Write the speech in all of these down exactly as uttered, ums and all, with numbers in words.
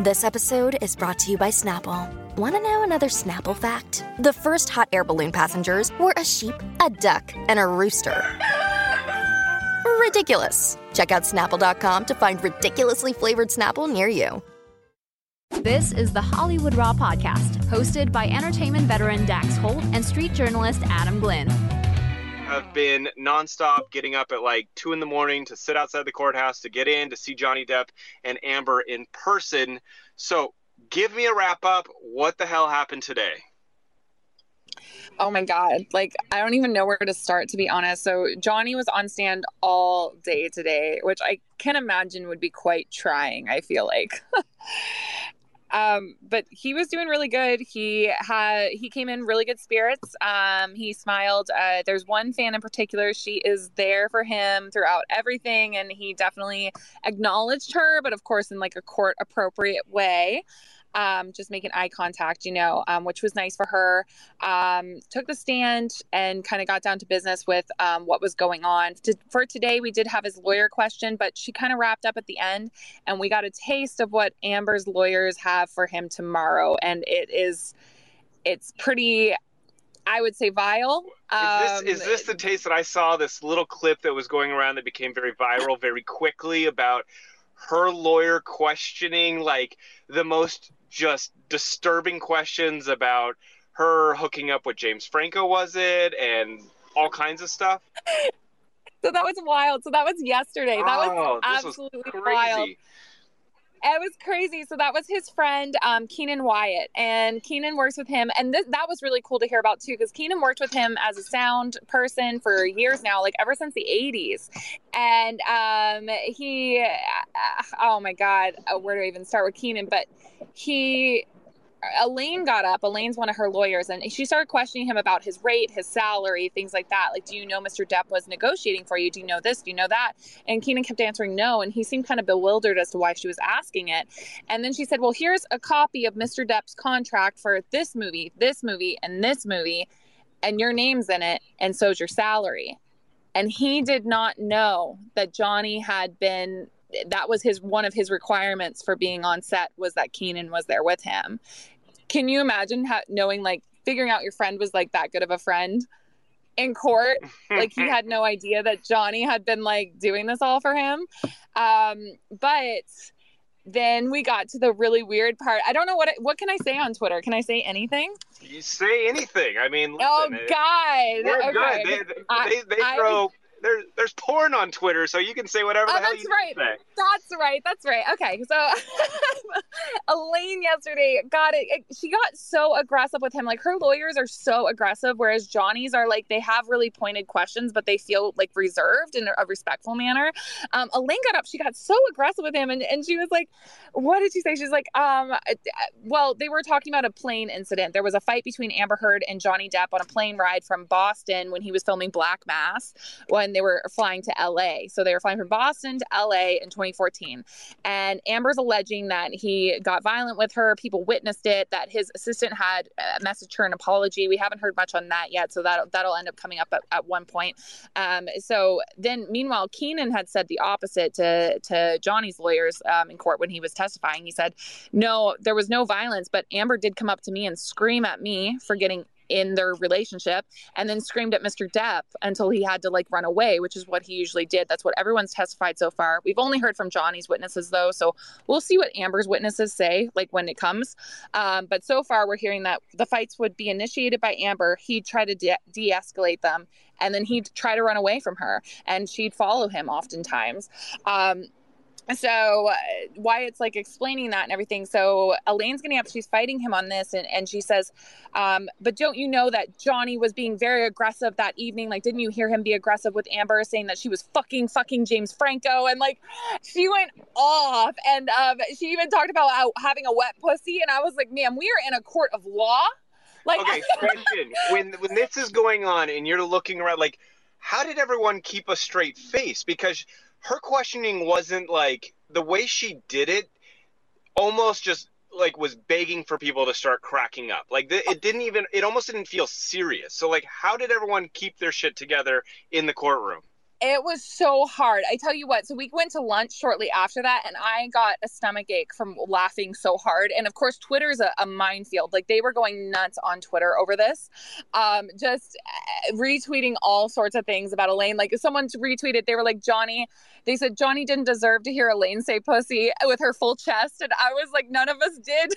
This episode is brought to you by Snapple. Want to know another Snapple fact? The first hot air balloon passengers were a sheep, a duck, and a rooster. Ridiculous. Check out Snapple dot com to find ridiculously flavored Snapple near you. This is the Hollywood Raw podcast, hosted by entertainment veteran Dax Holt and street journalist Adam Glyn. I've been nonstop getting up at like two in the morning to sit outside the courthouse to get in to see Johnny Depp and Amber in person. So give me a wrap up. What the hell happened today? Oh my God. Like, I don't even know where to start, to be honest. So Johnny was on stand all day today, which I can imagine would be quite trying, I feel like. Um, but he was doing really good. He had, he came in really good spirits. Um, he smiled. Uh, there's one fan in particular. She is there for him throughout everything. And he definitely acknowledged her, but of course, in like a court appropriate way, um, just making eye contact, you know, um, which was nice for her. Um, took the stand and kind of got down to business with, um, what was going on. To, for today, we did have his lawyer question, but she kind of wrapped up at the end and we got a taste of what Amber's lawyers have for him tomorrow. And it is, it's pretty, I would say, vile. Um, is this, is this the taste that I saw this little clip that was going around that became very viral very quickly about her lawyer questioning like the most just disturbing questions about her hooking up with James Franco, was it? And all kinds of stuff. So that was wild. So that was yesterday. That oh, was absolutely this was crazy. Wild. It was crazy. So that was his friend, um, Keenan Wyatt, and Keenan works with him. And th- that was really cool to hear about too, because Keenan worked with him as a sound person for years now, like ever since the eighties. And, um, he, uh, oh my God, uh, where do I even start with Keenan? But he, Elaine got up. Elaine's one of her lawyers, and she started questioning him about his rate, his salary, things like that. Like, do you know Mister Depp was negotiating for you? Do you know this? Do you know that? And Keenan kept answering no, and he seemed kind of bewildered as to why she was asking it. And then she said, well, here's a copy of Mister Depp's contract for this movie, this movie, and this movie, and your name's in it, and so's your salary. And he did not know that Johnny had been... that was his, one of his requirements for being on set, was that Keenan was there with him. Can you imagine how, knowing, like, figuring out your friend was like that good of a friend in court? Like, he had no idea that Johnny had been like doing this all for him. Um, but then we got to the really weird part. I don't know what, it, what can I say on Twitter? Can I say anything? You say anything. I mean, listen, oh God, we're okay. Good. They, they, I, they, they throw, I, There's there's porn on Twitter, so you can say whatever the oh, hell you right. say. That's right. That's right. Okay. So Elaine yesterday got it. She got so aggressive with him. Like, her lawyers are so aggressive, whereas Johnny's are like, they have really pointed questions, but they feel like reserved in a respectful manner. Um, Elaine got up. She got so aggressive with him. And, and she was like, what did she say? She's like, um, well, they were talking about a plane incident. There was a fight between Amber Heard and Johnny Depp on a plane ride from Boston when he was filming Black Mass. When they were flying to L A. So they were flying from Boston to L A in twenty fourteen. And Amber's alleging that he got violent with her. People witnessed it, that his assistant had messaged her an apology. We haven't heard much on that yet. So that, that'll end up coming up at, at one point. Um, so then meanwhile, Keenan had said the opposite to, to Johnny's lawyers um, in court when he was testifying. He said, no, there was no violence, but Amber did come up to me and scream at me for getting in their relationship, and then screamed at Mister Depp until he had to like run away, which is what he usually did. That's what everyone's testified so far. We've only heard from Johnny's witnesses though. So we'll see what Amber's witnesses say, like when it comes. Um, but so far we're hearing that the fights would be initiated by Amber. He'd try to de- de-escalate them. And then he'd try to run away from her, and she'd follow him oftentimes. Um, So uh, Wyatt's like explaining that and everything. So Elaine's getting up, she's fighting him on this. And, and she says, um, but don't you know that Johnny was being very aggressive that evening? Like, didn't you hear him be aggressive with Amber, saying that she was fucking, fucking James Franco? And like, she went off, and um, she even talked about uh, having a wet pussy. And I was like, ma'am, we are in a court of law. Like, okay, question. When, when this is going on and you're looking around, like, how did everyone keep a straight face? Because her questioning wasn't like, the way she did it almost just like was begging for people to start cracking up. Like, the, it didn't even, it almost didn't feel serious. So like, how did everyone keep their shit together in the courtroom? It was so hard. I tell you what, so we went to lunch shortly after that, and I got a stomach ache from laughing so hard. And of course, Twitter's a, a minefield. Like, they were going nuts on Twitter over this, um, just retweeting all sorts of things about Elaine. Like, someone retweeted, they were like, Johnny, they said, Johnny didn't deserve to hear Elaine say pussy with her full chest. And I was like, none of us did.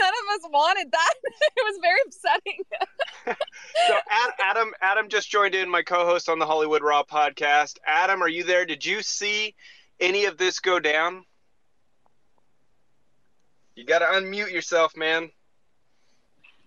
None of us wanted that. It was very upsetting. So Adam, Adam just joined in, my co-host on the Hollywood Raw podcast. Adam, are you there? Did you see any of this go down? You got to unmute yourself, man.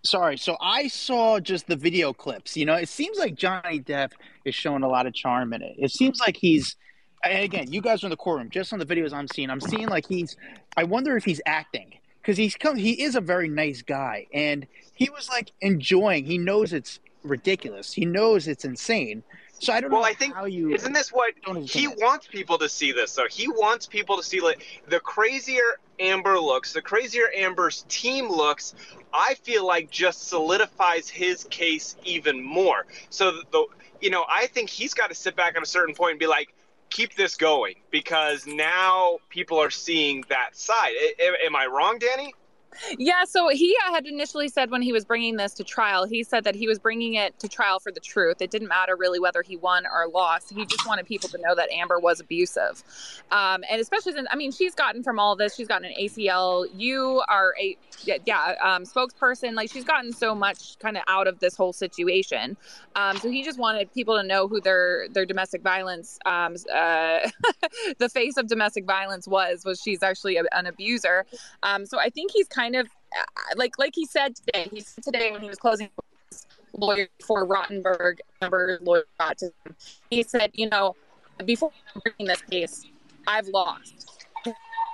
Sorry. So I saw just the video clips. You know, it seems like Johnny Depp is showing a lot of charm in it. It seems like he's, and again, you guys are in the courtroom, just on the videos I'm seeing, I'm seeing like he's, I wonder if he's acting. Because he's come, he is a very nice guy, and he was like enjoying. He knows it's ridiculous. He knows it's insane. So I don't well, know I think, how you. Isn't this what he it. wants people to see? This so he wants people to see like the crazier Amber looks, the crazier Amber's team looks. I feel like just solidifies his case even more. So the you know I think he's got to sit back at a certain point and be like, keep this going, because now people are seeing that side. I, am I wrong, Danny? Yeah, so he had initially said when he was bringing this to trial, he said that he was bringing it to trial for the truth. It didn't matter really whether he won or lost. He just wanted people to know that Amber was abusive. Um, and especially since, I mean, she's gotten from all this, she's gotten an A C L U or a, yeah, um, spokesperson. Like, she's gotten so much kind of out of this whole situation. Um, so he just wanted people to know who their, their domestic violence, um, uh, the face of domestic violence was, was she's actually a, an abuser. Um, so I think he's kind Kind of like like he said today. He said today when he was closing his lawyer for Rottenberg, Amber lawyer got to him. He said, you know, before bringing this case, I've lost.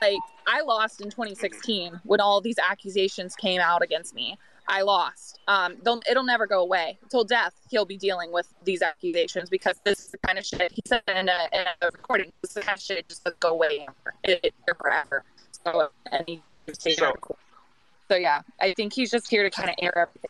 Like, I lost in twenty sixteen when all these accusations came out against me. I lost. Um, it'll never go away. Till death, he'll be dealing with these accusations, because this is the kind of shit he said in a, in a recording. This is the kind of shit just doesn't go away. Amber. It, it's here forever. So and he was taking so- it. So, yeah, I think he's just here to kind of air everything.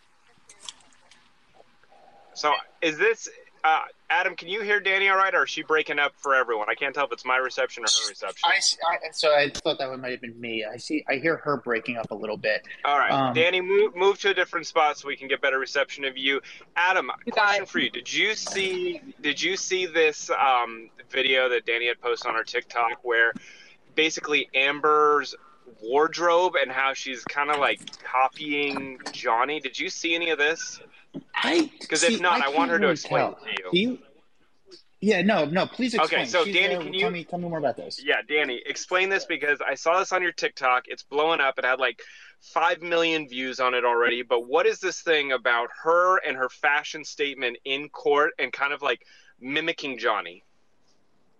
So is this uh, – Adam, can you hear Danny all right, or is she breaking up for everyone? I can't tell if it's my reception or her reception. I, I, so I thought that one might have been me. I see. I hear her breaking up a little bit. All right. Um, Danny, move, move to a different spot so we can get better reception of you. Adam, question for you. Did you see, did you see this um, video that Danny had posted on her TikTok where basically Amber's – wardrobe and how she's kind of like copying Johnny? Did you see any of this? I because if not, I, I want her really to explain tell. it to you. you. Yeah, no, no, please explain. Okay, so she's Danny, there. can you tell me, tell me more about this? Yeah, Danny, explain this, because I saw this on your TikTok. It's blowing up. It had like five million views on it already. But what is this thing about her and her fashion statement in court and kind of like mimicking Johnny?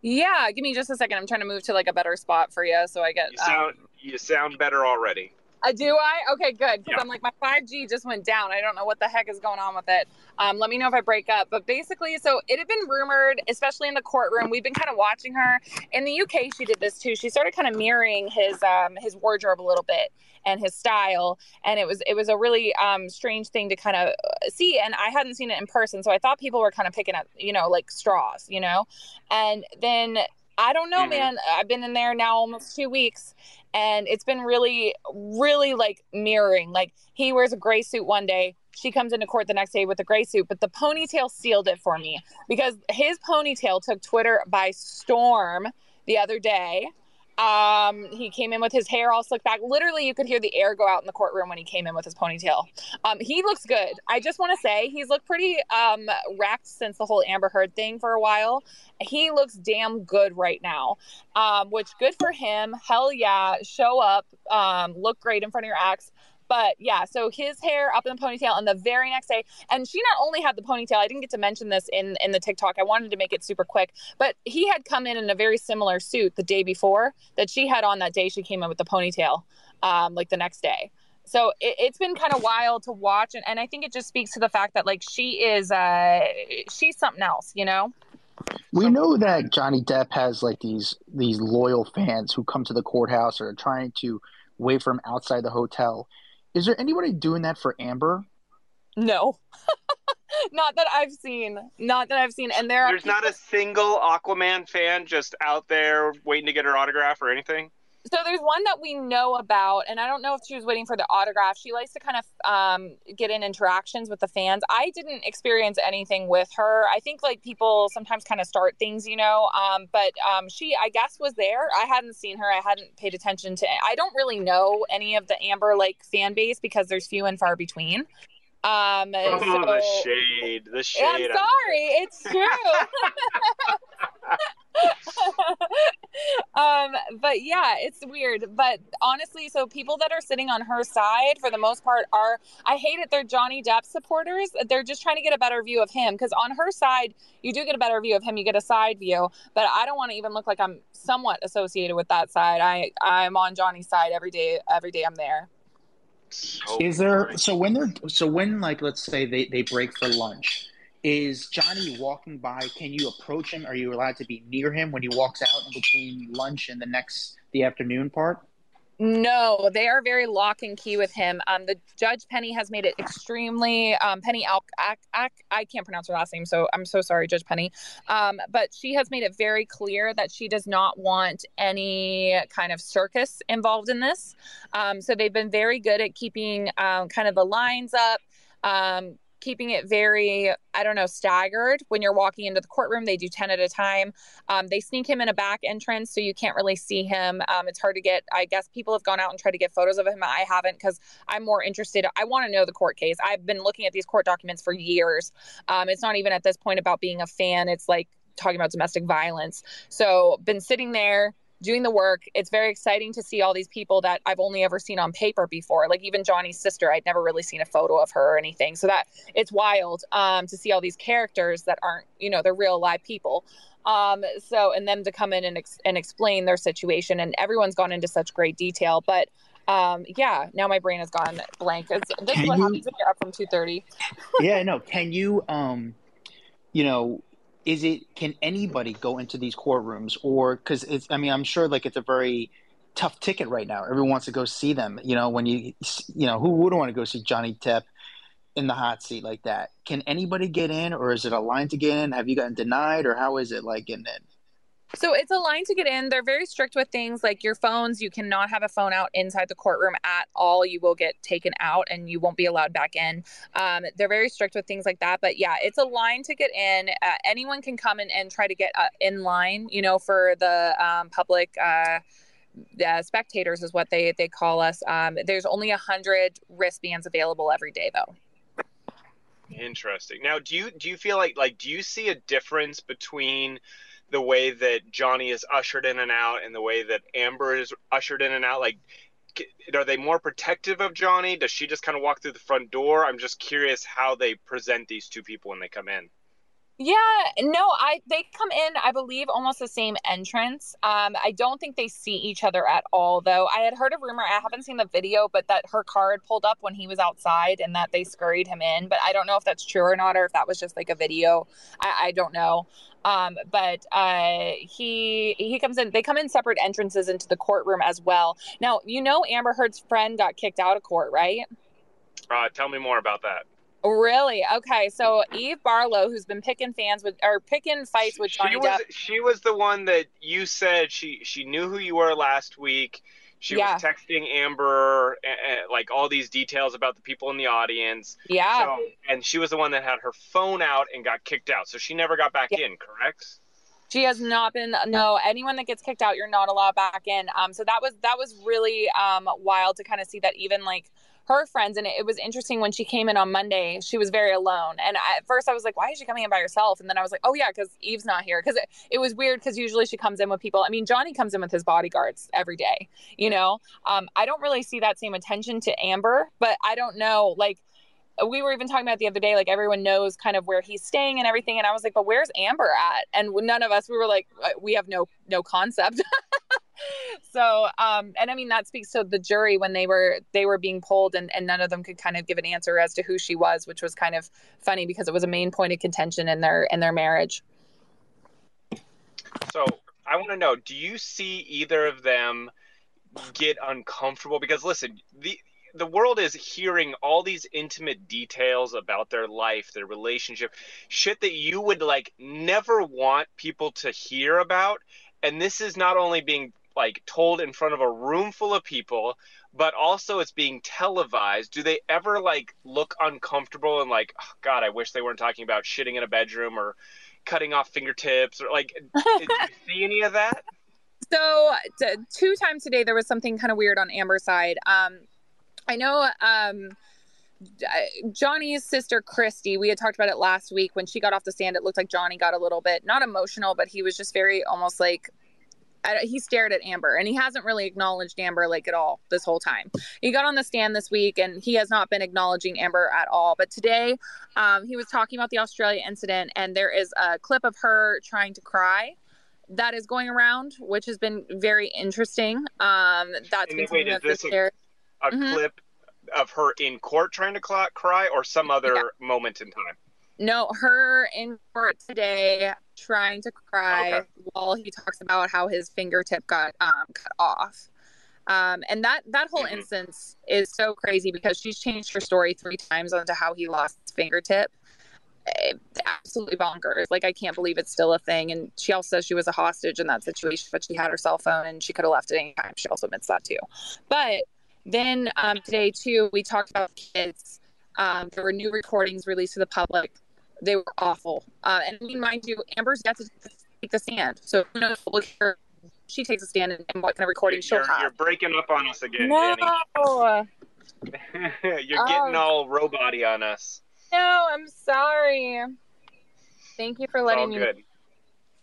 Yeah, give me just a second. I'm trying to move to like a better spot for you, so I get. You sound, um, you sound better already. Uh, do I? Okay, good. Because yeah. I'm like, my five G just went down. I don't know what the heck is going on with it. Um, let me know if I break up. But basically, so it had been rumored, especially in the courtroom, we've been kind of watching her. In the U K, she did this too. She started kind of mirroring his um, his wardrobe a little bit and his style. And it was it was a really um, strange thing to kind of see. And I hadn't seen it in person, so I thought people were kind of picking up, you know, like straws, you know. And then... I don't know, mm-hmm. man. I've been in there now almost two weeks, and it's been really, really like mirroring. Like, he wears a gray suit one day. She comes into court the next day with a gray suit, but the ponytail sealed it for me, because his ponytail took Twitter by storm the other day. Um, he came in with his hair all slicked back. Literally, you could hear the air go out in the courtroom when he came in with his ponytail. Um, he looks good. I just want to say he's looked pretty um, wrecked since the whole Amber Heard thing for a while. He looks damn good right now, um, which good for him. Hell yeah. Show up. Um, look great in front of your ex. But yeah, so his hair up in the ponytail, and the very next day, and she not only had the ponytail, I didn't get to mention this in, in the TikTok. I wanted to make it super quick, but he had come in in a very similar suit the day before that she had on that day. She came in with the ponytail, um, like the next day. So it, it's been kind of wild to watch. And, and I think it just speaks to the fact that like, she is, uh, she's something else, you know? We know that Johnny Depp has like these, these loyal fans who come to the courthouse or are trying to wait for him outside the hotel. Is there anybody doing that for Amber? No. Not that I've seen. Not that I've seen. And there There's are people... not a single Aquaman fan just out there waiting to get her autograph or anything? So there's one that we know about, and I don't know if she was waiting for the autograph. She likes to kind of um, get in interactions with the fans. I didn't experience anything with her. I think, like, people sometimes kind of start things, you know. Um, but um, she, I guess, was there. I hadn't seen her. I hadn't paid attention to – I don't really know any of the Amber, like, fan base because there's few and far between. Um, oh, so, the shade. The shade. I'm sorry. It's true. um but yeah, it's weird, but honestly, so people that are sitting on her side for the most part are, I hate it, they're Johnny Depp supporters. They're just trying to get a better view of him, because on her side you do get a better view of him, you get a side view, but I don't want to even look like I'm somewhat associated with that side. I I'm on Johnny's side every day. Every day I'm there. So is there so when they're so when like let's say they they break for lunch, is Johnny walking by? Can you approach him? Are you allowed to be near him when he walks out in between lunch and the next, the afternoon part? No, they are very lock and key with him. Um, the Judge Penny has made it extremely um, Penny. Al- Al- Al- I can't pronounce her last name, so I'm so sorry, Judge Penny. Um, but she has made it very clear that she does not want any kind of circus involved in this. Um, so they've been very good at keeping um, kind of the lines up. Um, keeping it very, I don't know, staggered. When you're walking into the courtroom, they do ten at a time. Um, they sneak him in a back entrance, so you can't really see him. Um, it's hard to get, I guess people have gone out and tried to get photos of him. I haven't, because I'm more interested. I want to know the court case. I've been looking at these court documents for years. Um, it's not even at this point about being a fan. It's like talking about domestic violence. So been sitting there, doing the work. It's very exciting to see all these people that I've only ever seen on paper before. Like even Johnny's sister, I'd never really seen a photo of her or anything. So that it's wild um, to see all these characters that aren't, you know, they're real live people. Um, so, and them to come in and, ex- and explain their situation, and everyone's gone into such great detail, but um, yeah, now my brain has gone blank. It's, this can is what you, happens when you're up from two thirty. Yeah, no. Can you, um, you know, Is it, can anybody go into these courtrooms? Or, because it's, I mean, I'm sure like it's a very tough ticket right now. Everyone wants to go see them. You know, when you, you know, who wouldn't want to go see Johnny Depp in the hot seat like that? Can anybody get in, or is it a line to get in? Have you gotten denied, or how is it like getting in? So it's a line to get in. They're very strict with things like your phones. You cannot have a phone out inside the courtroom at all. You will get taken out and you won't be allowed back in. Um, they're very strict with things like that. But yeah, it's a line to get in. Uh, anyone can come in and try to get uh, in line, you know, for the um, public uh Uh, spectators is what they, they call us. Um, there's only one hundred wristbands available every day, though. Interesting. Now, do you do you feel like like do you see a difference between the way that Johnny is ushered in and out and the way that Amber is ushered in and out? Like, are they more protective of Johnny? Does she just kind of walk through the front door? I'm just curious how they present these two people when they come in. Yeah, no, I they come in, I believe, almost the same entrance. Um, I don't think they see each other at all, though. I had heard a rumor, I haven't seen the video, but that her car had pulled up when he was outside and that they scurried him in. But I don't know if that's true or not, or if that was just like a video. I, I don't know. Um, but uh, he he comes in. They come in separate entrances into the courtroom as well. Now, you know Amber Heard's friend got kicked out of court, right? Uh, tell me more about that. Really? Okay. So Eve Barlow, who's been picking fans with or picking fights with Johnny she was, Depp. She was the one that you said she, she knew who you were last week. She yeah. was texting Amber uh, like all these details about the people in the audience. Yeah. So, and she was the one that had her phone out and got kicked out. So she never got back yeah. in, correct? She has not been. No, anyone that gets kicked out, you're not allowed back in. Um. So that was that was really um wild to kind of see that even like her friends. And it, it was interesting when she came in on Monday, she was very alone. And I, at first I was like, why is she coming in by herself? And then I was like, oh yeah, because Eve's not here. Because it, it was weird because usually she comes in with people. I mean, Johnny comes in with his bodyguards every day, you know? Um, I don't really see that same attention to Amber, but I don't know. Like we were even talking about the other day, like everyone knows kind of where he's staying and everything. And I was like, but where's Amber at? And none of us, we were like, we have no, no concept. So, um, and I mean, that speaks to the jury when they were, they were being polled and, and none of them could kind of give an answer as to who she was, which was kind of funny because it was a main point of contention in their, in their marriage. So I want to know, do you see either of them get uncomfortable? Because listen, the, the world is hearing all these intimate details about their life, their relationship, shit that you would like never want people to hear about. And this is not only being like told in front of a room full of people, but also it's being televised. Do they ever like look uncomfortable and like, oh, God, I wish they weren't talking about shitting in a bedroom or cutting off fingertips or like, did you see any of that? So t- two times today, there was something kind of weird on Amber's side. Um, I know um, Johnny's sister, Christy, we had talked about it last week. When she got off the stand, it looked like Johnny got a little bit, not emotional, but he was just very almost like, I, he stared at Amber, and he hasn't really acknowledged Amber like at all this whole time. He got on the stand this week and he has not been acknowledging Amber at all. But today um, he was talking about the Australia incident, and there is a clip of her trying to cry that is going around, which has been very interesting. Um, that's been something that's been shared. A mm-hmm. clip of her in court trying to cry, or some other yeah. moment in time? No, her in court today trying to cry okay. while he talks about how his fingertip got um, cut off. Um, and that, that whole mm-hmm. instance is so crazy because she's changed her story three times onto how he lost his fingertip. It's absolutely bonkers. Like, I can't believe it's still a thing. And she also says she was a hostage in that situation, but she had her cell phone and she could have left at any time. She also admits that too. But then um, today, too, we talked about kids. Um, there were new recordings released to the public. They were awful. Uh, and mind you, Amber's got to take the stand. So who knows what her, she takes a stand and, and what kind of recording she'll have. You're breaking up on us again, no. Danny. You're oh. getting all robot-y on us. No, I'm sorry. Thank you for letting me. All good. Me.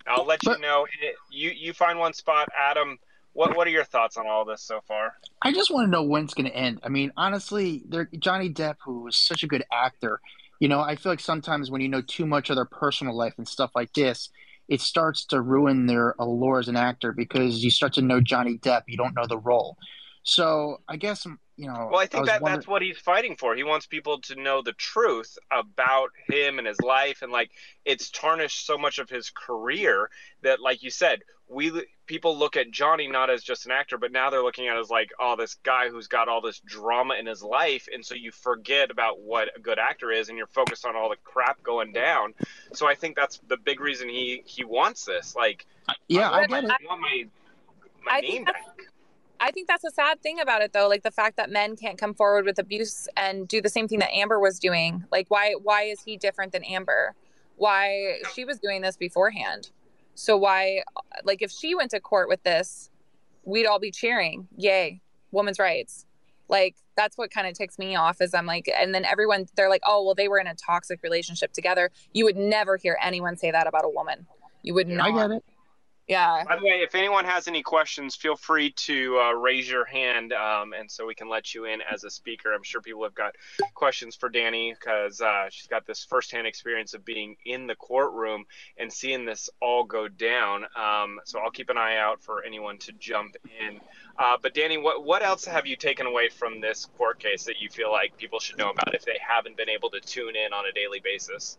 I'll let you know. You you find one spot, Adam. What what are your thoughts on all this so far? I just want to know when it's going to end. I mean, honestly, Johnny Depp, who was such a good actor, you know, I feel like sometimes when you know too much of their personal life and stuff like this, it starts to ruin their allure as an actor because you start to know Johnny Depp. You don't know the role. So I guess, you know. Well, I think I that, wonder- that's what he's fighting for. He wants people to know the truth about him and his life. And, like, it's tarnished so much of his career that, like you said, we people look at Johnny not as just an actor, but now they're looking at it as like, oh, this guy who's got all this drama in his life, and so you forget about what a good actor is, and you're focused on all the crap going down. So I think that's the big reason he, he wants this. Like, yeah, I, I get my, it. I want my, my I name back. I think that's a sad thing about it, though, like the fact that men can't come forward with abuse and do the same thing that Amber was doing. Like, why why is he different than Amber? Why she was doing this beforehand? So why, like, if she went to court with this, we'd all be cheering. Yay, women's rights. Like, that's what kind of ticks me off is I'm like, and then everyone, they're like, oh, well, they were in a toxic relationship together. You would never hear anyone say that about a woman. You would not. I get it. Yeah. By the way, if anyone has any questions, feel free to uh, raise your hand, um, and so we can let you in as a speaker. I'm sure people have got questions for Danny because uh, she's got this firsthand experience of being in the courtroom and seeing this all go down. Um, so I'll keep an eye out for anyone to jump in. Uh, but Danny, what what else have you taken away from this court case that you feel like people should know about if they haven't been able to tune in on a daily basis?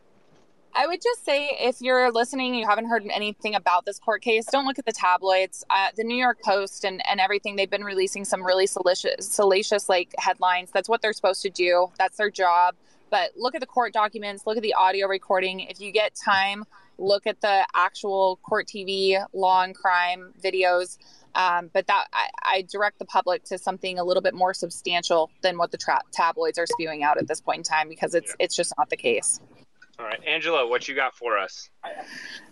I would just say if you're listening and you haven't heard anything about this court case, don't look at the tabloids. Uh, the New York Post and, and everything, they've been releasing some really salacious, salacious like headlines. That's what they're supposed to do. That's their job. But look at the court documents. Look at the audio recording. If you get time, look at the actual court T V law and crime videos. Um, but that I, I direct the public to something a little bit more substantial than what the tra- tabloids are spewing out at this point in time, because it's it's just not the case. All right, Angela, what you got for us?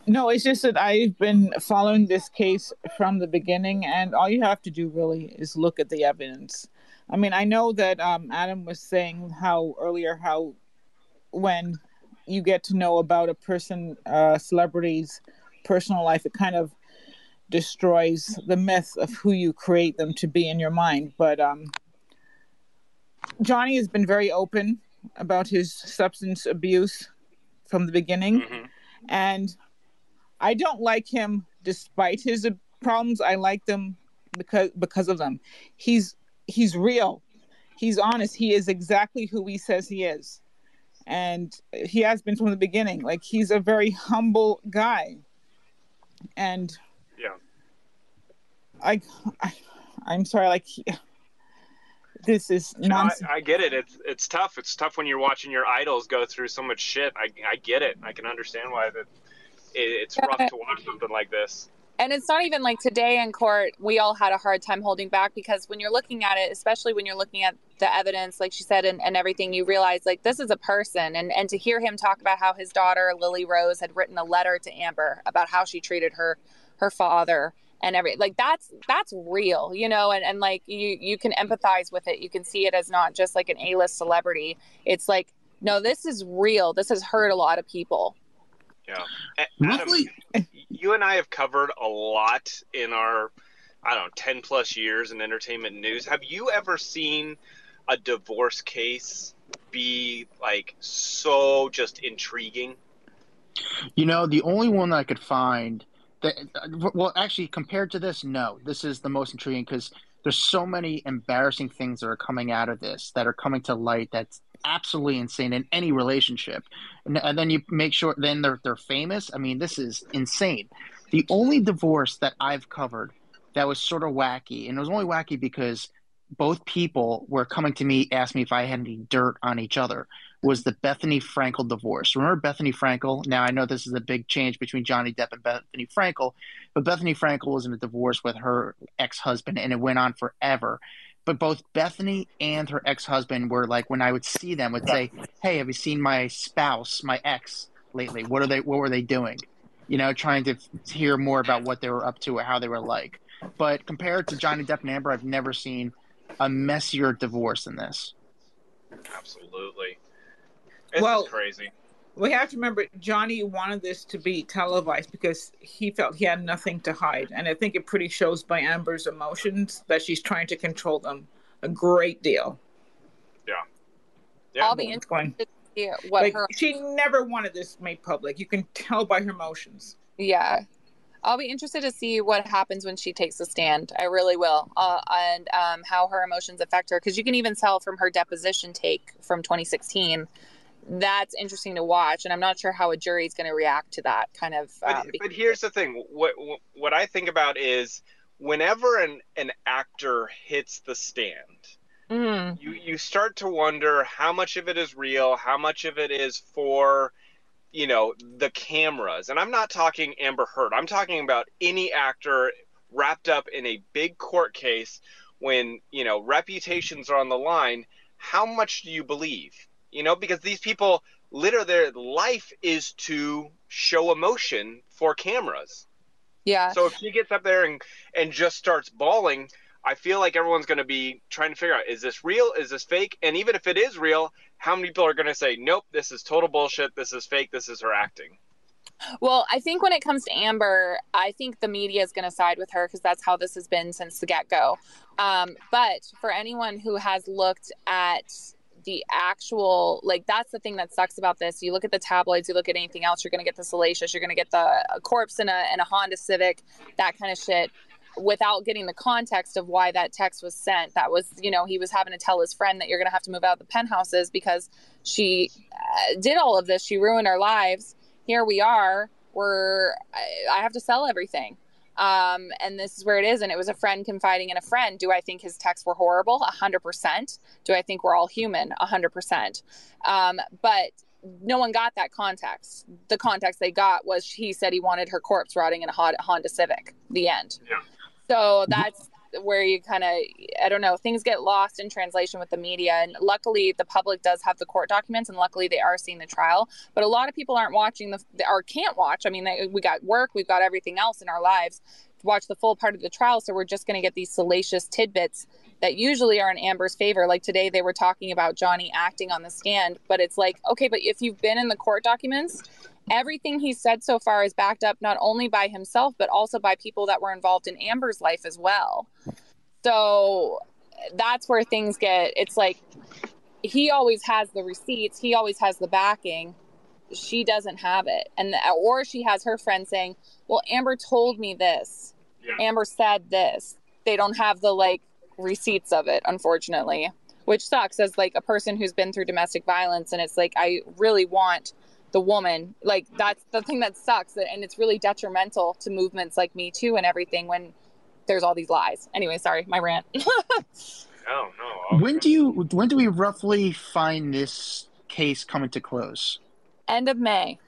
No, it's just that I've been following this case from the beginning, and all you have to do really is look at the evidence. I mean, I know that um, Adam was saying how earlier, how when you get to know about a person, uh, celebrity's personal life, it kind of destroys the myth of who you create them to be in your mind. But um, Johnny has been very open about his substance abuse from the beginning. Mm-hmm. And I don't like him despite his problems. I like them because because of them. He's he's real. He's honest. He is exactly who he says he is. And he has been from the beginning. Like, he's a very humble guy. And yeah. I, I I'm sorry, like he, this is nonsense. You know, I, I get it. It's it's tough. It's tough when you're watching your idols go through so much shit. I I get it. I can understand why that it, it's yeah. rough to watch something like this. And it's not even like today in court, we all had a hard time holding back, because when you're looking at it, especially when you're looking at the evidence, like she said, and, and everything, you realize like this is a person. And, and to hear him talk about how his daughter, Lily Rose, had written a letter to Amber about how she treated her, her father and everything, like that's, that's real, you know, and, and like you, you can empathize with it. You can see it as not just like an A-list celebrity. It's like, no, this is real. This has hurt a lot of people. Yeah. Adam, you and I have covered a lot in our, I don't know, ten plus years in entertainment news. Have you ever seen a divorce case be like so just intriguing? You know, the only one that I could find that, well, actually compared to this, no, this is the most intriguing because there's so many embarrassing things that are coming out of this, that are coming to light, that's absolutely insane in any relationship. And, and then you make sure then they're they're famous. I mean, this is insane. The only divorce that I've covered that was sort of wacky, and it was only wacky because both people were coming to me, asked me if I had any dirt on each other, was the Bethany Frankel divorce. Remember Bethany Frankel? Now, I know this is a big change between Johnny Depp and Bethany Frankel, but Bethany Frankel was in a divorce with her ex-husband, and it went on forever. But both Bethany and her ex-husband were like, when I would see them, would say, hey, have you seen my spouse, my ex, lately? What are they? What were they doing? You know, trying to hear more about what they were up to or how they were like. But compared to Johnny Depp and Amber, I've never seen a messier divorce than this. Absolutely. This well, is crazy. We have to remember, Johnny wanted this to be televised because he felt he had nothing to hide. And I think it pretty shows by Amber's emotions that she's trying to control them a great deal. Yeah. yeah I'll be interested to see what like, her... She never wanted this made public. You can tell by her emotions. Yeah. I'll be interested to see what happens when she takes a stand. I really will. Uh, and um, how her emotions affect her. Because you can even tell from her deposition take from twenty sixteen... That's interesting to watch, and I'm not sure how a jury is going to react to that kind of. Um, but, but here's the thing: what what I think about is whenever an an actor hits the stand, mm. you you start to wonder how much of it is real, how much of it is for, you know, the cameras. And I'm not talking Amber Heard. I'm talking about any actor wrapped up in a big court case when, you know, reputations are on the line. How much do you believe? You know, because these people, literally, their life is to show emotion for cameras. Yeah. So if she gets up there and, and just starts bawling, I feel like everyone's going to be trying to figure out, is this real? Is this fake? And even if it is real, how many people are going to say, nope, this is total bullshit. This is fake. This is her acting. Well, I think when it comes to Amber, I think the media is going to side with her because that's how this has been since the get-go. Um, but for anyone who has looked at... the actual, like, that's the thing that sucks about this. You look at the tabloids, you look at anything else, you're going to get the salacious, you're going to get the a corpse in a, in a Honda Civic, that kind of shit, without getting the context of why that text was sent. That was, you know, he was having to tell his friend that you're going to have to move out of the penthouses because she uh, did all of this. She ruined our lives. Here we are. We're, I, I have to sell everything. Um, and this is where it is. And it was a friend confiding in a friend. Do I think his texts were horrible? A hundred percent. Do I think we're all human? A hundred percent. Um, but no one got that context. The context they got was he said he wanted her corpse rotting in a Honda Civic, the end. Yeah. So that's where you kind of, I don't know, things get lost in translation with the media. And luckily the public does have the court documents, and luckily they are seeing the trial, but a lot of people aren't watching the, or can't watch. I mean, they, we got work, we've got everything else in our lives to watch the full part of the trial. So we're just going to get these salacious tidbits that usually are in Amber's favor. Like today they were talking about Johnny acting on the stand, but it's like, okay, but if you've been in the court documents, everything he said so far is backed up not only by himself, but also by people that were involved in Amber's life as well. So that's where things get, it's like, he always has the receipts. He always has the backing. She doesn't have it. And, or she has her friend saying, well, Amber told me this. Yeah. Amber said this. They don't have the like receipts of it, unfortunately, which sucks as like a person who's been through domestic violence. And it's like, I really want the woman, like that's the thing that sucks, and it's really detrimental to movements like Me Too and everything when there's all these lies. Anyway, sorry, my rant. no, no. When do you? When do we roughly find this case coming to close? End of May.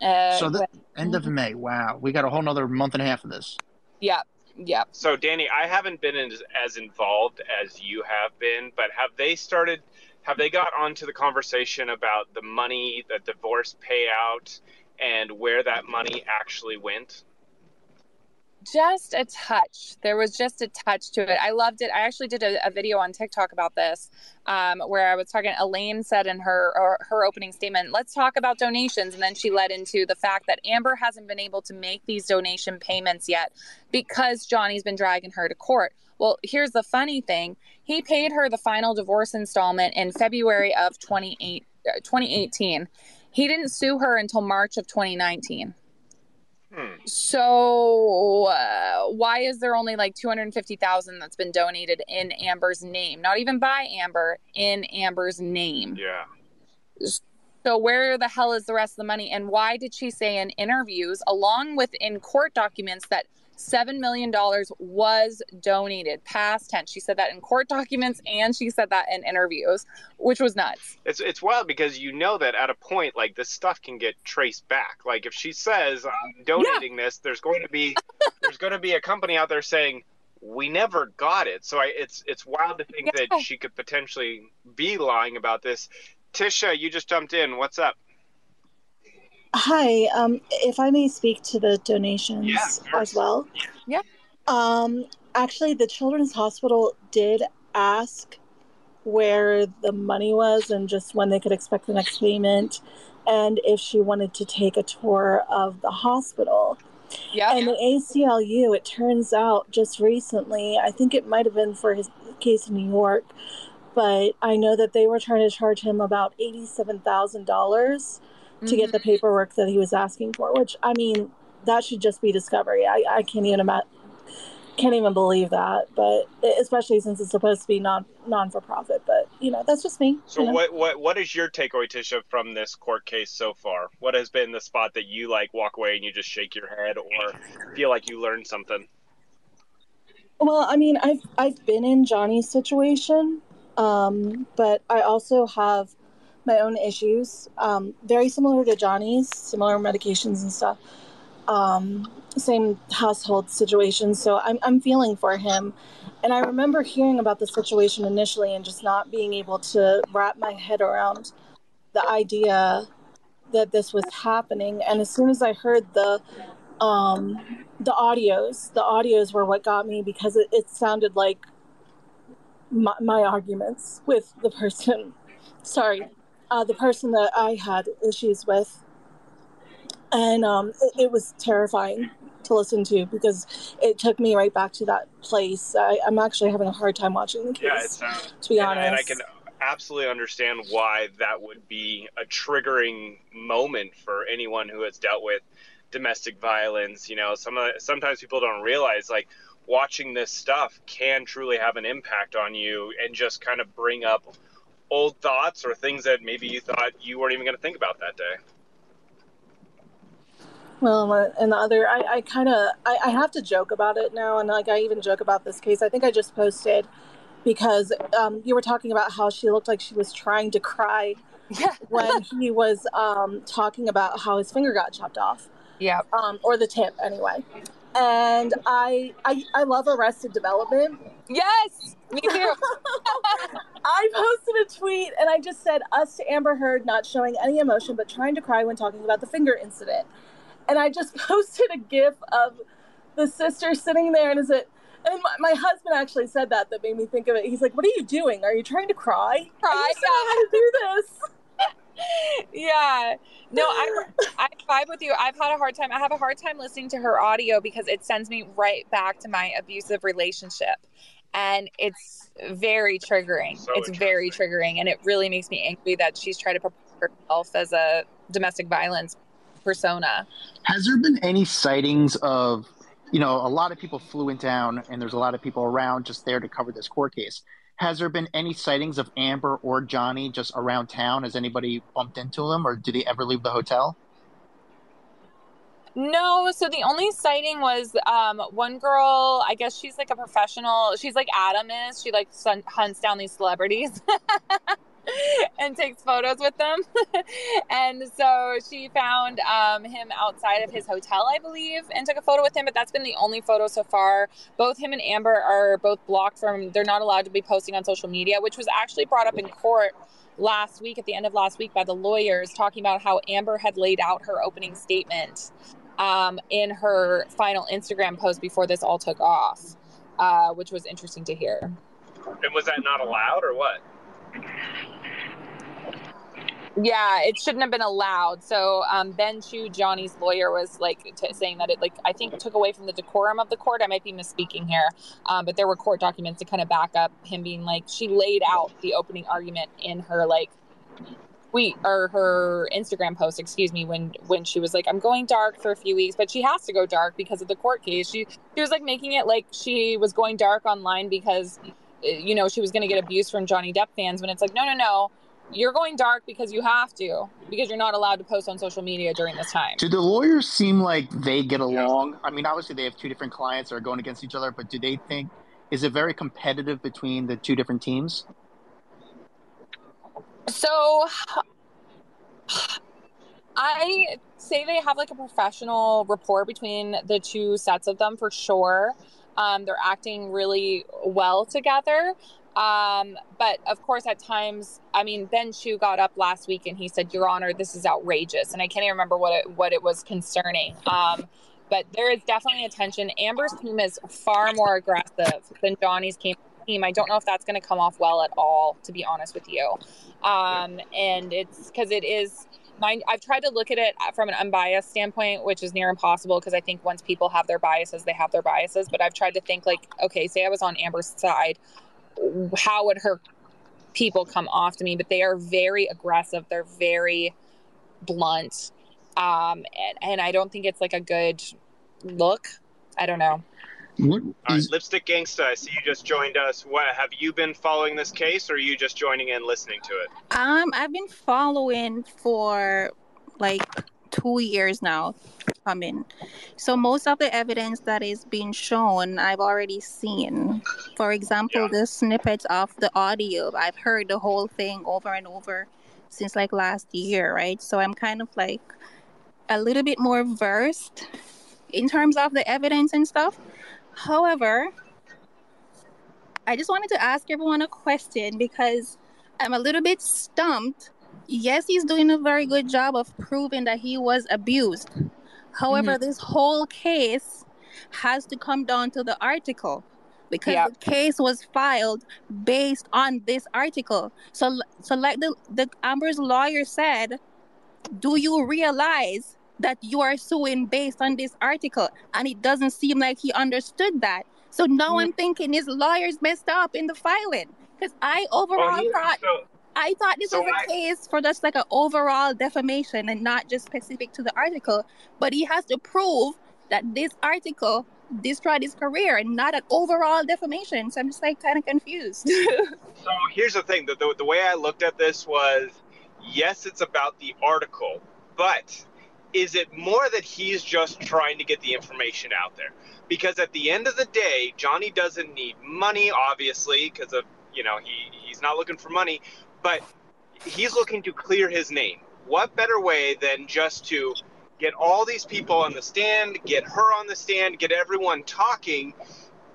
Uh, so the end of May. Wow, we got a whole nother month and a half of this. Yeah, yeah. So Danny, I haven't been as, as involved as you have been, but have they started? Have they got onto the conversation about the money, the divorce payout, and where that money actually went? Just a touch. There was just a touch to it. I loved it. I actually did a, a video on TikTok about this, um, where I was talking. Elaine said in her or her opening statement, "Let's talk about donations," and then she led into the fact that Amber hasn't been able to make these donation payments yet because Johnny's been dragging her to court. Well, here's the funny thing: he paid her the final divorce installment in February of twenty eighteen. He didn't sue her until March of twenty nineteen. Hmm. So uh, why is there only like two hundred fifty thousand that's been donated in Amber's name? Not even by Amber, in Amber's name. Yeah. So where the hell is the rest of the money? And why did she say in interviews, along with in court documents, that seven million dollars was donated, past tense? She said that in court documents, and she said that in interviews, which was nuts. It's it's wild because you know that at a point, like, this stuff can get traced back. Like, if she says, I'm donating yeah. this, there's going to be there's going to be a company out there saying, we never got it. So I, it's, it's wild to think yeah. that she could potentially be lying about this. Tisha, you just jumped in. What's up? Hi, um, if I may speak to the donations yeah, as well. Yeah. Um, actually, the Children's Hospital did ask where the money was and just when they could expect the next payment, and if she wanted to take a tour of the hospital. Yeah. And the A C L U, it turns out just recently, I think it might have been for his case in New York, but I know that they were trying to charge him about eighty-seven thousand dollars to get the paperwork that he was asking for, which, I mean, that should just be discovery. I, I can't even ima- can't even believe that, but especially since it's supposed to be non non for profit. But you know, that's just me. So, you know? what what what is your takeaway, Tisha, from this court case so far? What has been the spot that you like walk away and you just shake your head or feel like you learned something? Well, I mean, I've I've been in Johnny's situation, um, but I also have my own issues, um, very similar to Johnny's, similar medications and stuff, um, same household situation. So I'm I'm feeling for him. And I remember hearing about the situation initially and just not being able to wrap my head around the idea that this was happening. And as soon as I heard the um, the audios, the audios were what got me, because it, it sounded like my, my arguments with the person. Sorry. Uh, the person that I had issues with, and um, it, it was terrifying to listen to because it took me right back to that place. I, I'm actually having a hard time watching the case, yeah, it sounds, to be and, honest. And I can absolutely understand why that would be a triggering moment for anyone who has dealt with domestic violence. You know, some sometimes people don't realize, like, watching this stuff can truly have an impact on you and just kind of bring up old thoughts or things that maybe you thought you weren't even going to think about that day. Well, and the other, I, I kind of, I, I have to joke about it now. And like, I even joke about this case. I think I just posted because um, you were talking about how she looked like she was trying to cry yeah. when he was um, talking about how his finger got chopped off. Yeah. Um, or the tip anyway. And I, I, I love Arrested Development. Yes, me too. I posted a tweet and I just said, us to Amber Heard, not showing any emotion, but trying to cry when talking about the finger incident. And I just posted a GIF of the sister sitting there. And is it, and my, my husband actually said that, that made me think of it. He's like, what are you doing? Are you trying to cry? Cry, I just know how to do this. Yeah. No, I I vibe with you. I've had a hard time. I have a hard time listening to her audio because it sends me right back to my abusive relationship. And it's very triggering. So it's very triggering. And it really makes me angry that she's trying to prepare herself as a domestic violence persona. Has there been any sightings of, you know, a lot of people flew in town and there's a lot of people around just there to cover this court case. Has there been any sightings of Amber or Johnny just around town? Has anybody bumped into them, or do they ever leave the hotel? No, so the only sighting was um, one girl, I guess she's like a professional, she's like Adamus, she like sun- hunts down these celebrities and takes photos with them. And so she found um, him outside of his hotel, I believe, and took a photo with him, but that's been the only photo so far. Both him and Amber are both blocked from, they're not allowed to be posting on social media, which was actually brought up in court last week, at the end of last week, by the lawyers, talking about how Amber had laid out her opening statement um, in her final Instagram post before this all took off, uh, which was interesting to hear. And was that not allowed or what? Yeah, it shouldn't have been allowed. So um, Ben Chu, Johnny's lawyer, was like t- saying that it, like, I think took away from the decorum of the court. I might be misspeaking here, um, but there were court documents to kind of back up him being like, she laid out the opening argument in her like tweet or her Instagram post, excuse me, when when she was like, I'm going dark for a few weeks, but she has to go dark because of the court case. She she was like making it like she was going dark online because, you know, she was going to get abuse from Johnny Depp fans, when it's like, no, no, no. You're going dark because you have to, because you're not allowed to post on social media during this time. Do the lawyers seem like they get along? I mean, obviously they have two different clients that are going against each other, but do they think, is it very competitive between the two different teams? So I say they have like a professional rapport between the two sets of them for sure. Um, they're acting really well together. Um, but of course at times, I mean, Ben Chu got up last week and he said, Your Honor, this is outrageous. And I can't even remember what it, what it was concerning. Um, but there is definitely a tension. Amber's team is far more aggressive than Johnny's team. I don't know if that's going to come off well at all, to be honest with you. Um, and it's cause it is mine. I've tried to look at it from an unbiased standpoint, which is near impossible. Cause I think once people have their biases, they have their biases, but I've tried to think like, okay, say I was on Amber's side, how would her people come off to me? But they are very aggressive. They're very blunt. Um, and, and I don't think it's like a good look. I don't know. What is- All right, Lipstick Gangsta, I see you just joined us. What, have you been following this case, or are you just joining in listening to it? Um, I've been following for like two years now. I mean, so most of the evidence that is being shown, I've already seen. For example, yeah. the snippets of the audio, I've heard the whole thing over and over since like last year, right? So I'm kind of like a little bit more versed in terms of the evidence and stuff. However, I just wanted to ask everyone a question because I'm a little bit stumped. Yes, he's doing a very good job of proving that he was abused. However, mm-hmm. this whole case has to come down to the article because yeah. the case was filed based on this article. So, so like the, the Amber's lawyer said, do you realize that you are suing based on this article? And it doesn't seem like he understood that. So now mm. I'm thinking his lawyers messed up in the filing. Because I overall oh, yeah. thought so, I thought this so was I, a case for just like an overall defamation and not just specific to the article. But he has to prove that this article destroyed his career and not an overall defamation. So I'm just like kind of confused. So here's the thing. The, the, the way I looked at this was, yes, it's about the article, but is it more that he's just trying to get the information out there? Because at the end of the day, Johnny doesn't need money, obviously, because of, you know, he, he's not looking for money, but he's looking to clear his name. What better way than just to get all these people on the stand, get her on the stand, get everyone talking.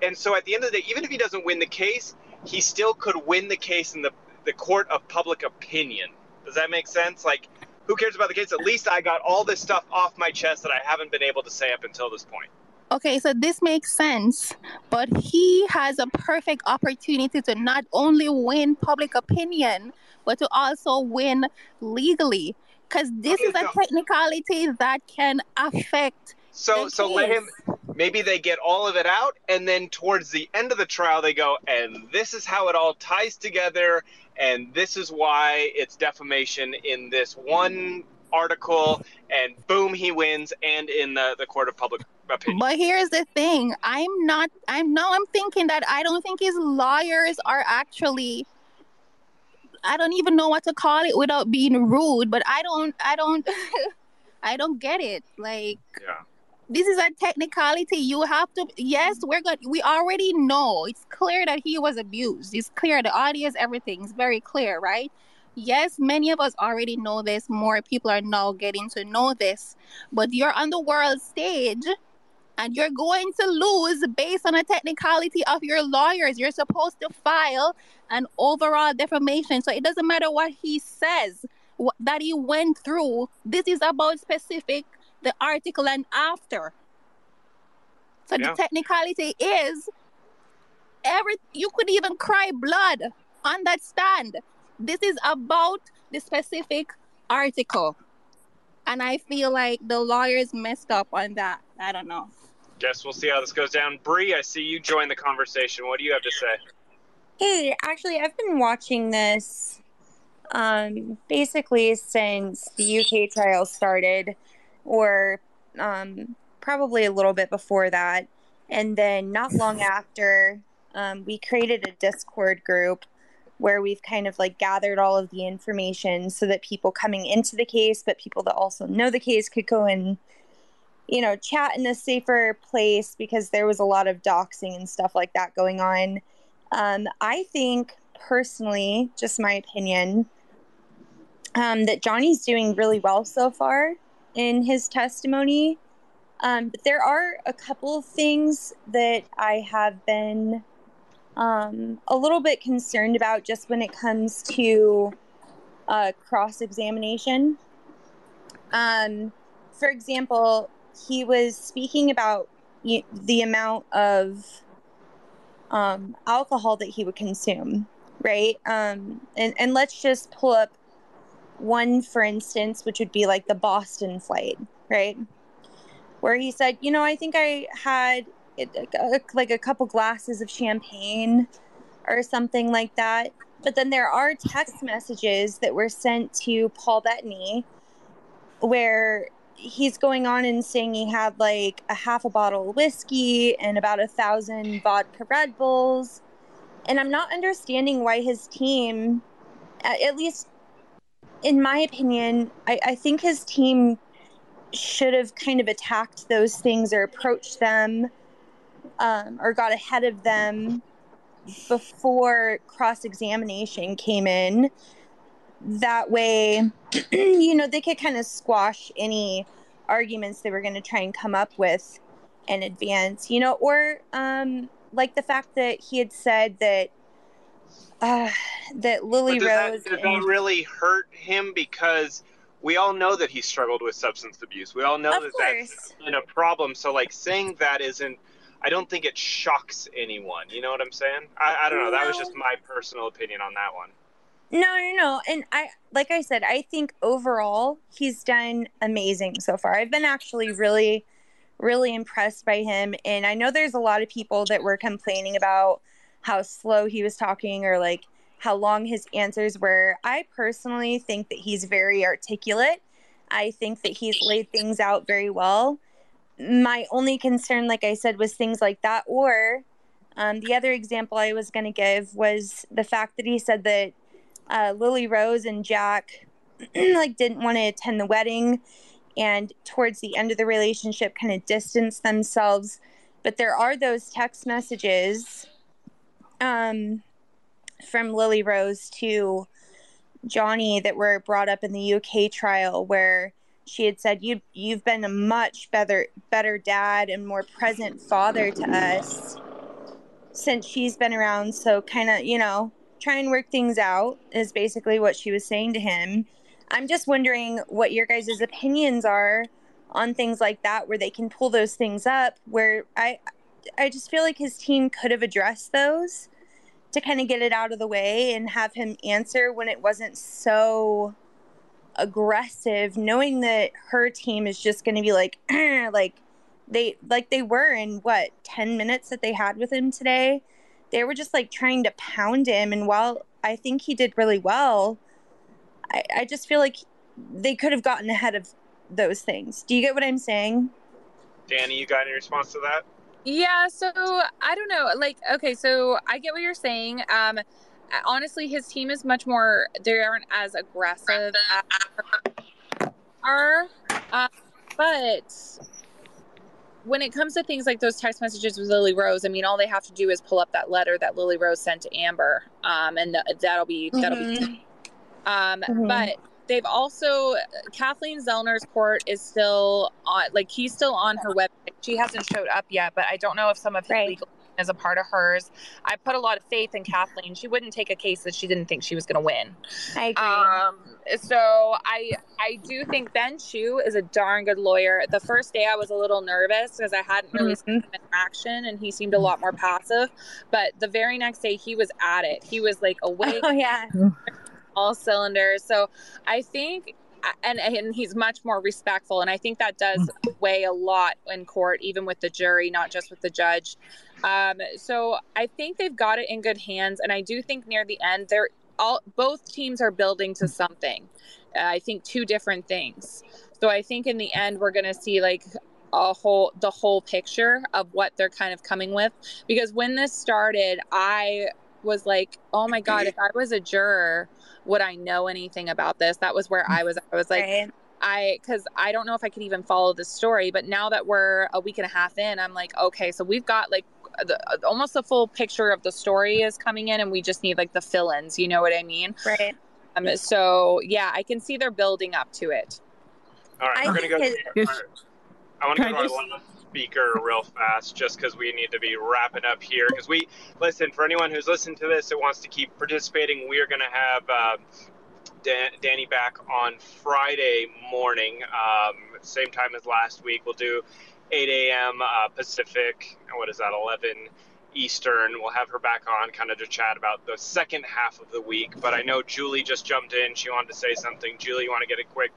And so at the end of the day, even if he doesn't win the case, he still could win the case in the, the court of public opinion. Does that make sense? Like, who cares about the case? At least I got all this stuff off my chest that I haven't been able to say up until this point. Okay, so this makes sense, but he has a perfect opportunity to not only win public opinion, but to also win legally, because this okay, is a so, technicality that can affect So, the So case. Let him, maybe they get all of it out, and then towards the end of the trial, they go, and this is how it all ties together, and this is why it's defamation in this one article, and boom, he wins, and in the, the court of public opinion. But here's the thing. I'm not, I'm now I'm thinking that I don't think his lawyers are actually, I don't even know what to call it without being rude, but I don't, I don't, I don't get it. Like, yeah. This is a technicality. You have to. Yes, we're good. We already know. It's clear that he was abused. It's clear. The audience, everything's very clear, right? Yes, many of us already know this. More people are now getting to know this. But you're on the world stage, and you're going to lose based on a technicality of your lawyers. You're supposed to file an overall defamation. So it doesn't matter what he says, what, that he went through. This is about specific. The article and after. So yeah. The technicality is every you could even cry blood on that stand. This is about the specific article. And I feel like the lawyers messed up on that. I don't know. Guess we'll see how this goes down. Bree, I see you join the conversation. What do you have to say? Hey, actually, I've been watching this um, basically since the U K trial started. Or um, probably a little bit before that. And then not long after, um, we created a Discord group where we've kind of like gathered all of the information so that people coming into the case, but people that also know the case could go and, you know, chat in a safer place because there was a lot of doxing and stuff like that going on. Um, I think personally, just my opinion, um, that Johnny's doing really well so far in his testimony. Um, but there are a couple of things that I have been um, a little bit concerned about just when it comes to uh, cross-examination. Um, for example, he was speaking about you, the amount of um, alcohol that he would consume, right? Um, and, and let's just pull up one, for instance, which would be like the Boston flight, right? Where he said, you know, I think I had like a couple glasses of champagne or something like that. But then there are text messages that were sent to Paul Bettany where he's going on and saying he had like a half a bottle of whiskey and about a thousand vodka Red Bulls. And I'm not understanding why his team, at least in my opinion, I, I think his team should have kind of attacked those things or approached them um, or got ahead of them before cross-examination came in. That way, you know, they could kind of squash any arguments they were going to try and come up with in advance, you know, or um, like the fact that he had said that Uh, that Lily does Rose... That, does and... that really hurt him? Because we all know that he struggled with substance abuse. We all know of that course. That's been a problem. So, like, saying that isn't... I don't think it shocks anyone. You know what I'm saying? I, I don't know. No. That was just my personal opinion on that one. No, no, no. And, I, like I said, I think overall he's done amazing so far. I've been actually really, really impressed by him. And I know there's a lot of people that were complaining about how slow he was talking or like how long his answers were. I personally think that he's very articulate. I think that he's laid things out very well. My only concern, like I said, was things like that. Or um, the other example I was going to give was the fact that he said that uh, Lily Rose and Jack like didn't want to attend the wedding and towards the end of the relationship kind of distanced themselves. But there are those text messages Um, from Lily Rose to Johnny that were brought up in the U K trial where she had said, you, you've been a much better, better dad and more present father to us since she's been around. So kind of, you know, try and work things out is basically what she was saying to him. I'm just wondering what your guys' opinions are on things like that, where they can pull those things up, where I... I just feel like his team could have addressed those to kind of get it out of the way and have him answer when it wasn't so aggressive, knowing that her team is just going to be like, like they, like they were in what, ten minutes that they had with him today. They were just like trying to pound him. And while I think he did really well, I, I just feel like they could have gotten ahead of those things. Do you get what I'm saying? Danny, you got any response to that? Yeah, so I don't know. Like, okay, so I get what you're saying. Um, honestly, his team is much more, they aren't as aggressive as are. Uh, but when it comes to things like those text messages with Lily Rose, I mean, all they have to do is pull up that letter that Lily Rose sent to Amber, um, and th- that'll be that'll mm-hmm. be. Um, mm-hmm. But they've also Kathleen Zellner's court is still on, like he's still on her website. She hasn't showed up yet, but I don't know if some of his right. legal is a part of hers. I put a lot of faith in Kathleen. She wouldn't take a case that she didn't think she was going to win. I agree. Um, so I I do think Ben Chu is a darn good lawyer. The first day I was a little nervous because I hadn't really mm-hmm. seen him in action, and he seemed a lot more passive. But the very next day he was at it. He was like awake. Oh yeah. All cylinders. So I think, and and he's much more respectful, and I think that does weigh a lot in court, even with the jury, not just with the judge. Um, so I think they've got it in good hands, and I do think near the end, they're all both teams are building to something. Uh, I think two different things. So I think in the end, we're going to see like a whole the whole picture of what they're kind of coming with. Because when this started, I was like, oh my God, if I was a juror, would I know anything about this? That was where I was. I was like, right. I, cause I don't know if I could even follow the story, but now that we're a week and a half in, I'm like, okay, so we've got like the, almost the full picture of the story is coming in, and we just need like the fill-ins, you know what I mean? Right. Um, so yeah, I can see they're building up to it. All right. We're going to go. His- our, I want to go to our one speaker real fast, just because we need to be wrapping up here, because we listen for anyone who's listened to this that wants to keep participating. We are going to have uh, Dan- Danny back on Friday morning, um, same time as last week. We'll do eight a.m. Uh, Pacific. What is that? eleven Eastern. We'll have her back on kind of to chat about the second half of the week. But I know Julie just jumped in. She wanted to say something. Julie, you want to get a quick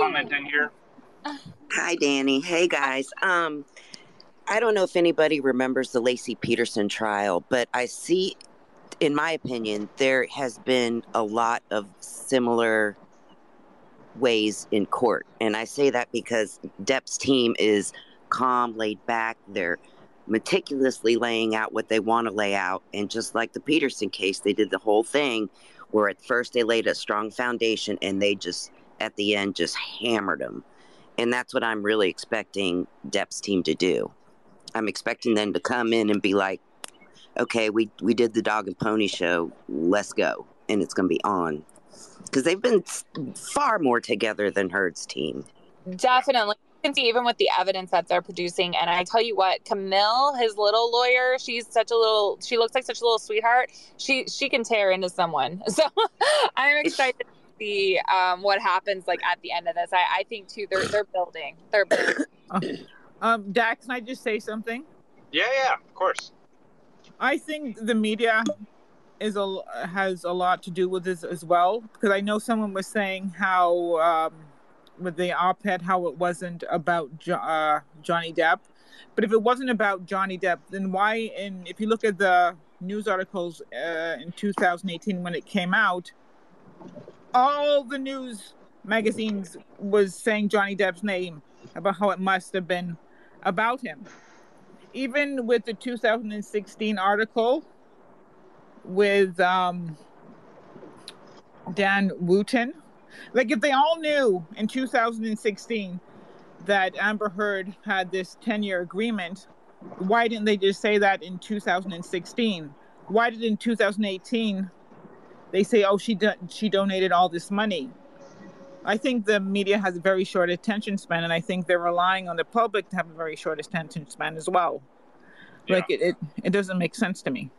comment in here? Hi, Danny. Hey, guys. Um, I don't know if anybody remembers the Lacey Peterson trial, but I see, in my opinion, there has been a lot of similar ways in court. And I say that because Depp's team is calm, laid back. They're meticulously laying out what they want to lay out. And just like the Peterson case, they did the whole thing where at first they laid a strong foundation and they just, at the end, just hammered them. And that's what I'm really expecting Depp's team to do. I'm expecting them to come in and be like, okay, we, we did the dog and pony show. Let's go. And it's going to be on. Because they've been far more together than Heard's team. Definitely. You can see even with the evidence that they're producing. And I tell you what, Camille, his little lawyer, she's such a little, she looks like such a little sweetheart. She, she can tear into someone. So I'm excited. See um, what happens like at the end of this. I, I think too they're they're building. They're building. Uh, um, Dax, can I just say something? Yeah, yeah, of course. I think the media is a has a lot to do with this as well, because I know someone was saying how um, with the op-ed how it wasn't about jo- uh, Johnny Depp, but if it wasn't about Johnny Depp, then why? In if you look at the news articles uh, in two thousand eighteen when it came out. All the news magazines was saying Johnny Depp's name about how it must have been about him. Even with the two thousand sixteen article with um, Dan Wooten, like if they all knew in two thousand sixteen that Amber Heard had this ten-year agreement, why didn't they just say that in two thousand sixteen? Why did in two thousand eighteen... they say, oh, she do- she donated all this money. I think the media has a very short attention span, and I think they're relying on the public to have a very short attention span as well. Yeah. Like, it, it, it doesn't make sense to me.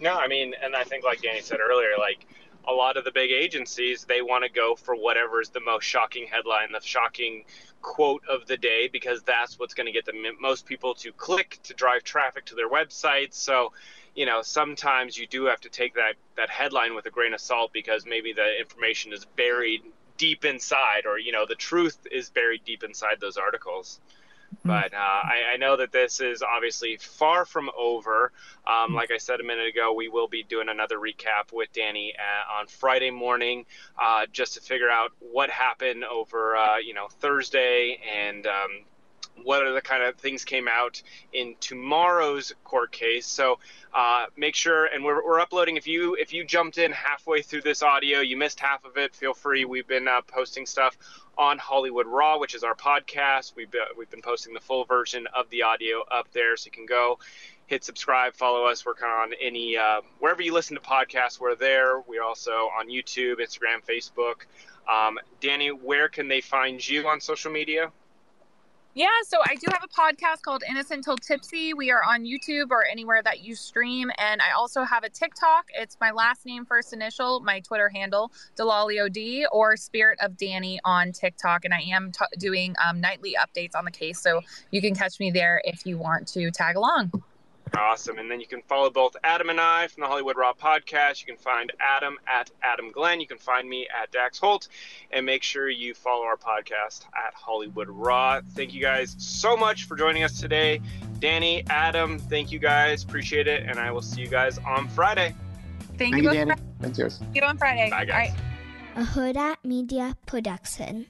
No, I mean, and I think like Danny said earlier, like, a lot of the big agencies, they want to go for whatever's the most shocking headline, the shocking quote of the day, because that's what's going to get the most people to click, to drive traffic to their websites. So, you know, sometimes you do have to take that, that headline with a grain of salt, because maybe the information is buried deep inside, or, you know, the truth is buried deep inside those articles. Mm-hmm. But uh, I, I know that this is obviously far from over. Um, like I said a minute ago, we will be doing another recap with Danny uh, on Friday morning uh, just to figure out what happened over, uh, you know, Thursday and um what are the kind of things came out in tomorrow's court case. So uh, make sure, and we're, we're uploading, if you if you jumped in halfway through this audio, you missed half of it, feel free. We've been uh, posting stuff on Hollywood Raw, which is our podcast. We've been, we've been posting the full version of the audio up there, so you can go hit subscribe, follow us. We're kind of on any, uh, wherever you listen to podcasts, we're there. We're also on YouTube, Instagram, Facebook. Um, Danny, where can they find you on social media? Yeah, so I do have a podcast called Innocent Till Tipsy. We are on YouTube or anywhere that you stream. And I also have a TikTok. It's my last name, first initial, my Twitter handle, Delalio D, or Spirit of Danny on TikTok. And I am t- doing um, nightly updates on the case. So you can catch me there if you want to tag along. Awesome. And then you can follow both Adam and I from the Hollywood Raw podcast. You can find Adam at Adam Glyn. You can find me at Dax Holt. And make sure you follow our podcast at Hollywood Raw. Thank you guys so much for joining us today. Danny, Adam, thank you guys. Appreciate it. And I will see you guys on Friday. Thank, thank you, Danny. Fr- thank you. See you on Friday. Bye, guys. All right. A Huda Media Production.